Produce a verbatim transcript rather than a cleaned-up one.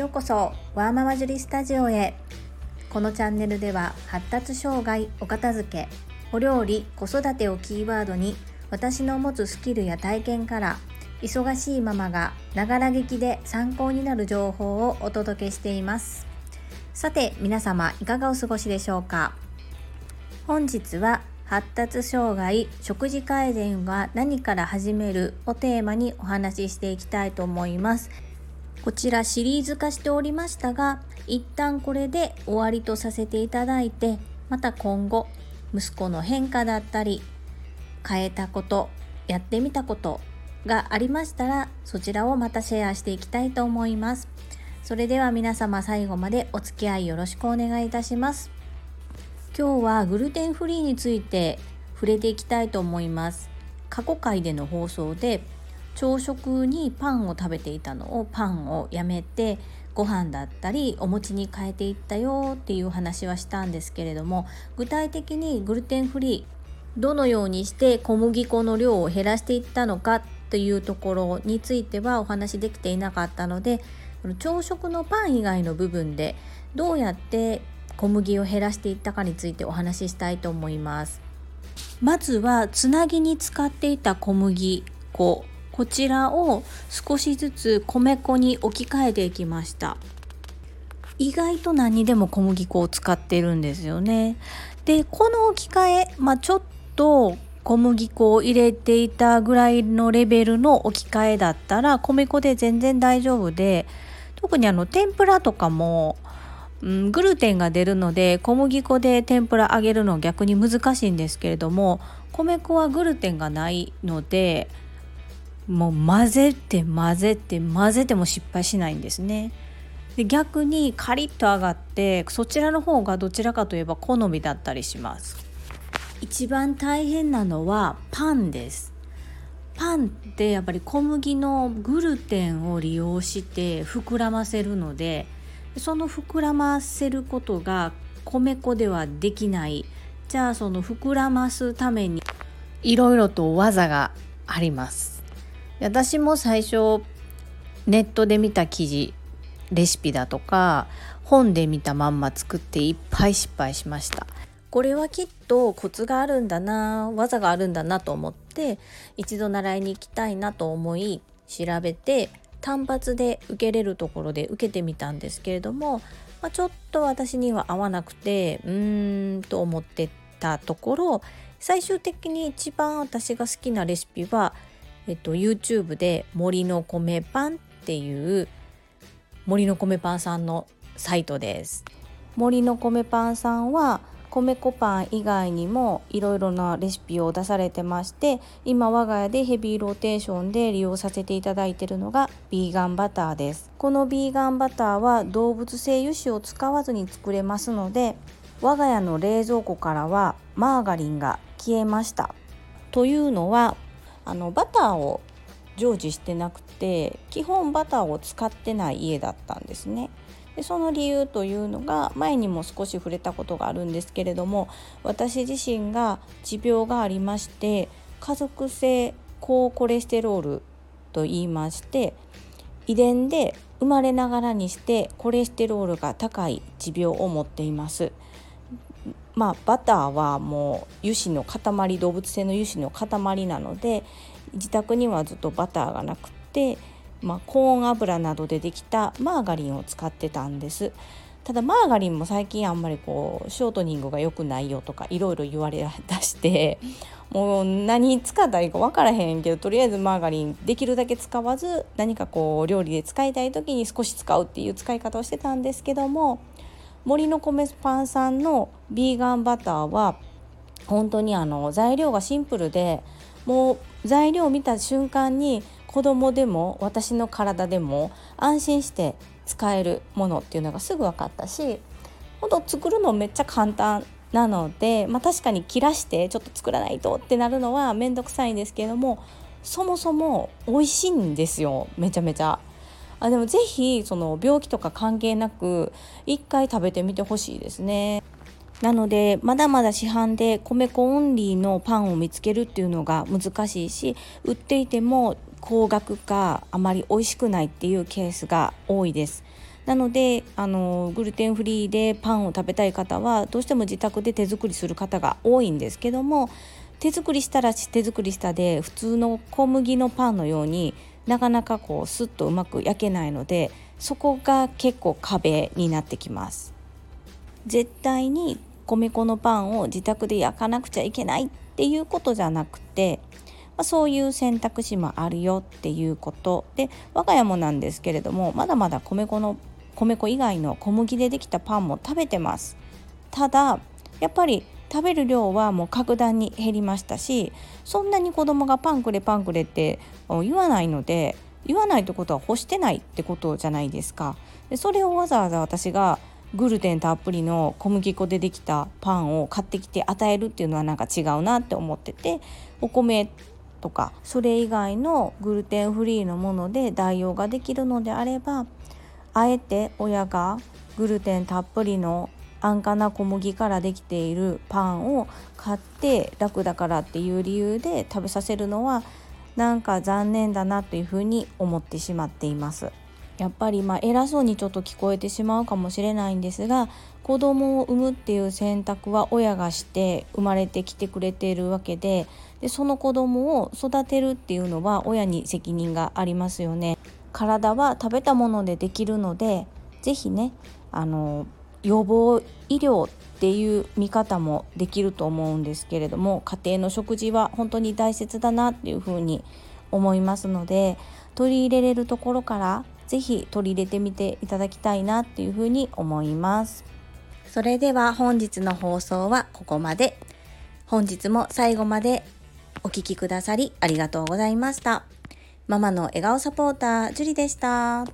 ようこそワーママジュリスタジオへ。このチャンネルでは発達障害、お片付け、お料理、子育てをキーワードに私の持つスキルや体験から忙しいママがながら聞きで参考になる情報をお届けしています。さて皆様いかがお過ごしでしょうか。本日は発達障害、食事改善は何から始めるをテーマにお話ししていきたいと思います。こちらシリーズ化しておりましたが、一旦これで終わりとさせていただいて、また今後息子の変化だったり変えたこと、やってみたことがありましたら、そちらをまたシェアしていきたいと思います。それでは皆様最後までお付き合いよろしくお願いいたします。今日はグルテンフリーについて触れていきたいと思います。過去回での放送で朝食にパンを食べていたのをパンをやめてご飯だったりお餅に変えていったよっていう話はしたんですけれども、具体的にグルテンフリーどのようにして小麦粉の量を減らしていったのかというところについてはお話できていなかったので、朝食のパン以外の部分でどうやって小麦を減らしていったかについてお話ししたいと思います。まずはつなぎに使っていた小麦粉、こちらを少しずつ米粉に置き換えていきました。意外と何にでも小麦粉を使ってるんですよね。でこの置き換え、まあ、ちょっと小麦粉を入れていたぐらいのレベルの置き換えだったら米粉で全然大丈夫で、特にあの天ぷらとかも、うん、グルテンが出るので小麦粉で天ぷら揚げるの逆に難しいんですけれども、米粉はグルテンがないのでもう混ぜて混ぜて混ぜても失敗しないんですね。で逆にカリッと揚がってそちらの方がどちらかといえば好みだったりします。一番大変なのはパンです。パンってやっぱり小麦のグルテンを利用して膨らませるので、その膨らませることが米粉ではできない。じゃあその膨らますためにいろいろと技があります。私も最初ネットで見た記事、レシピだとか本で見たまんま作っていっぱい失敗しました。これはきっとコツがあるんだな、技があるんだなと思って一度習いに行きたいなと思い調べて、単発で受けれるところで受けてみたんですけれども、まあ、ちょっと私には合わなくてうーんと思ってたところ、最終的に一番私が好きなレシピは、えっと、YouTube で森の米パンっていう森の米パンさんのサイトです。森の米パンさんは米粉パン以外にもいろいろなレシピを出されてまして、今我が家でヘビーローテーションで利用させていただいているのがビーガンバターです。このビーガンバターは動物性油脂を使わずに作れますので、我が家の冷蔵庫からはマーガリンが消えました。というのはあのバターを常時してなくて、基本バターを使ってない家だったんですね。でその理由というのが前にも少し触れたことがあるんですけれども、私自身が持病がありまして、家族性高コレステロールと言いまして、遺伝で生まれながらにしてコレステロールが高い持病を持っています。まあ、バターはもう油脂の塊、動物性の油脂の塊なので、自宅にはずっとバターがなくて、まあ、コーン油などでできたマーガリンを使ってたんです。ただマーガリンも最近あんまりこうショートニングが良くないよとかいろいろ言われだして、もう何使ったらいいか分からへんけど、とりあえずマーガリンできるだけ使わず、何かこう料理で使いたい時に少し使うっていう使い方をしてたんですけども、森の米パンさんのビーガンバターは本当にあの材料がシンプルで、もう材料を見た瞬間に子供でも私の体でも安心して使えるものっていうのがすぐ分かったし、本当作るのめっちゃ簡単なので、まあ、確かに切らしてちょっと作らないとってなるのはめんどくさいんですけれども、そもそも美味しいんですよ、めちゃめちゃ。あでもぜひその病気とか関係なく一回食べてみてほしいですね。なのでまだまだ市販で米粉オンリーのパンを見つけるっていうのが難しいし、売っていても高額かあまり美味しくないっていうケースが多いです。なのであのグルテンフリーでパンを食べたい方はどうしても自宅で手作りする方が多いんですけども、手作りしたら手作りしたで普通の小麦のパンのようになかなかこうスッとうまく焼けないので、そこが結構壁になってきます。絶対に米粉のパンを自宅で焼かなくちゃいけないっていうことじゃなくて、まあ、そういう選択肢もあるよっていうことで、我が家もなんですけれどもまだまだ米粉の米粉以外の小麦でできたパンも食べてます。ただやっぱり食べる量はもう格段に減りましたし、そんなに子供がパンくれパンくれって言わないので、言わないってことは欲してないってことじゃないですか。でそれをわざわざ私がグルテンたっぷりの小麦粉でできたパンを買ってきて与えるっていうのはなんか違うなって思ってて、お米とかそれ以外のグルテンフリーのもので代用ができるのであれば、あえて親がグルテンたっぷりの安価な小麦からできているパンを買って楽だからっていう理由で食べさせるのはなんか残念だなというふうに思ってしまっています。やっぱりまあ偉そうにちょっと聞こえてしまうかもしれないんですが、子供を産むっていう選択は親がして生まれてきてくれているわけで、でその子供を育てるっていうのは親に責任がありますよね。体は食べたものでできるので、ぜひねあの予防医療っていう見方もできると思うんですけれども、家庭の食事は本当に大切だなっていうふうに思いますので、取り入れれるところからぜひ取り入れてみていただきたいなっていうふうに思います。それでは本日の放送はここまで。本日も最後までお聞きくださりありがとうございました。ママの笑顔サポータージュリでした。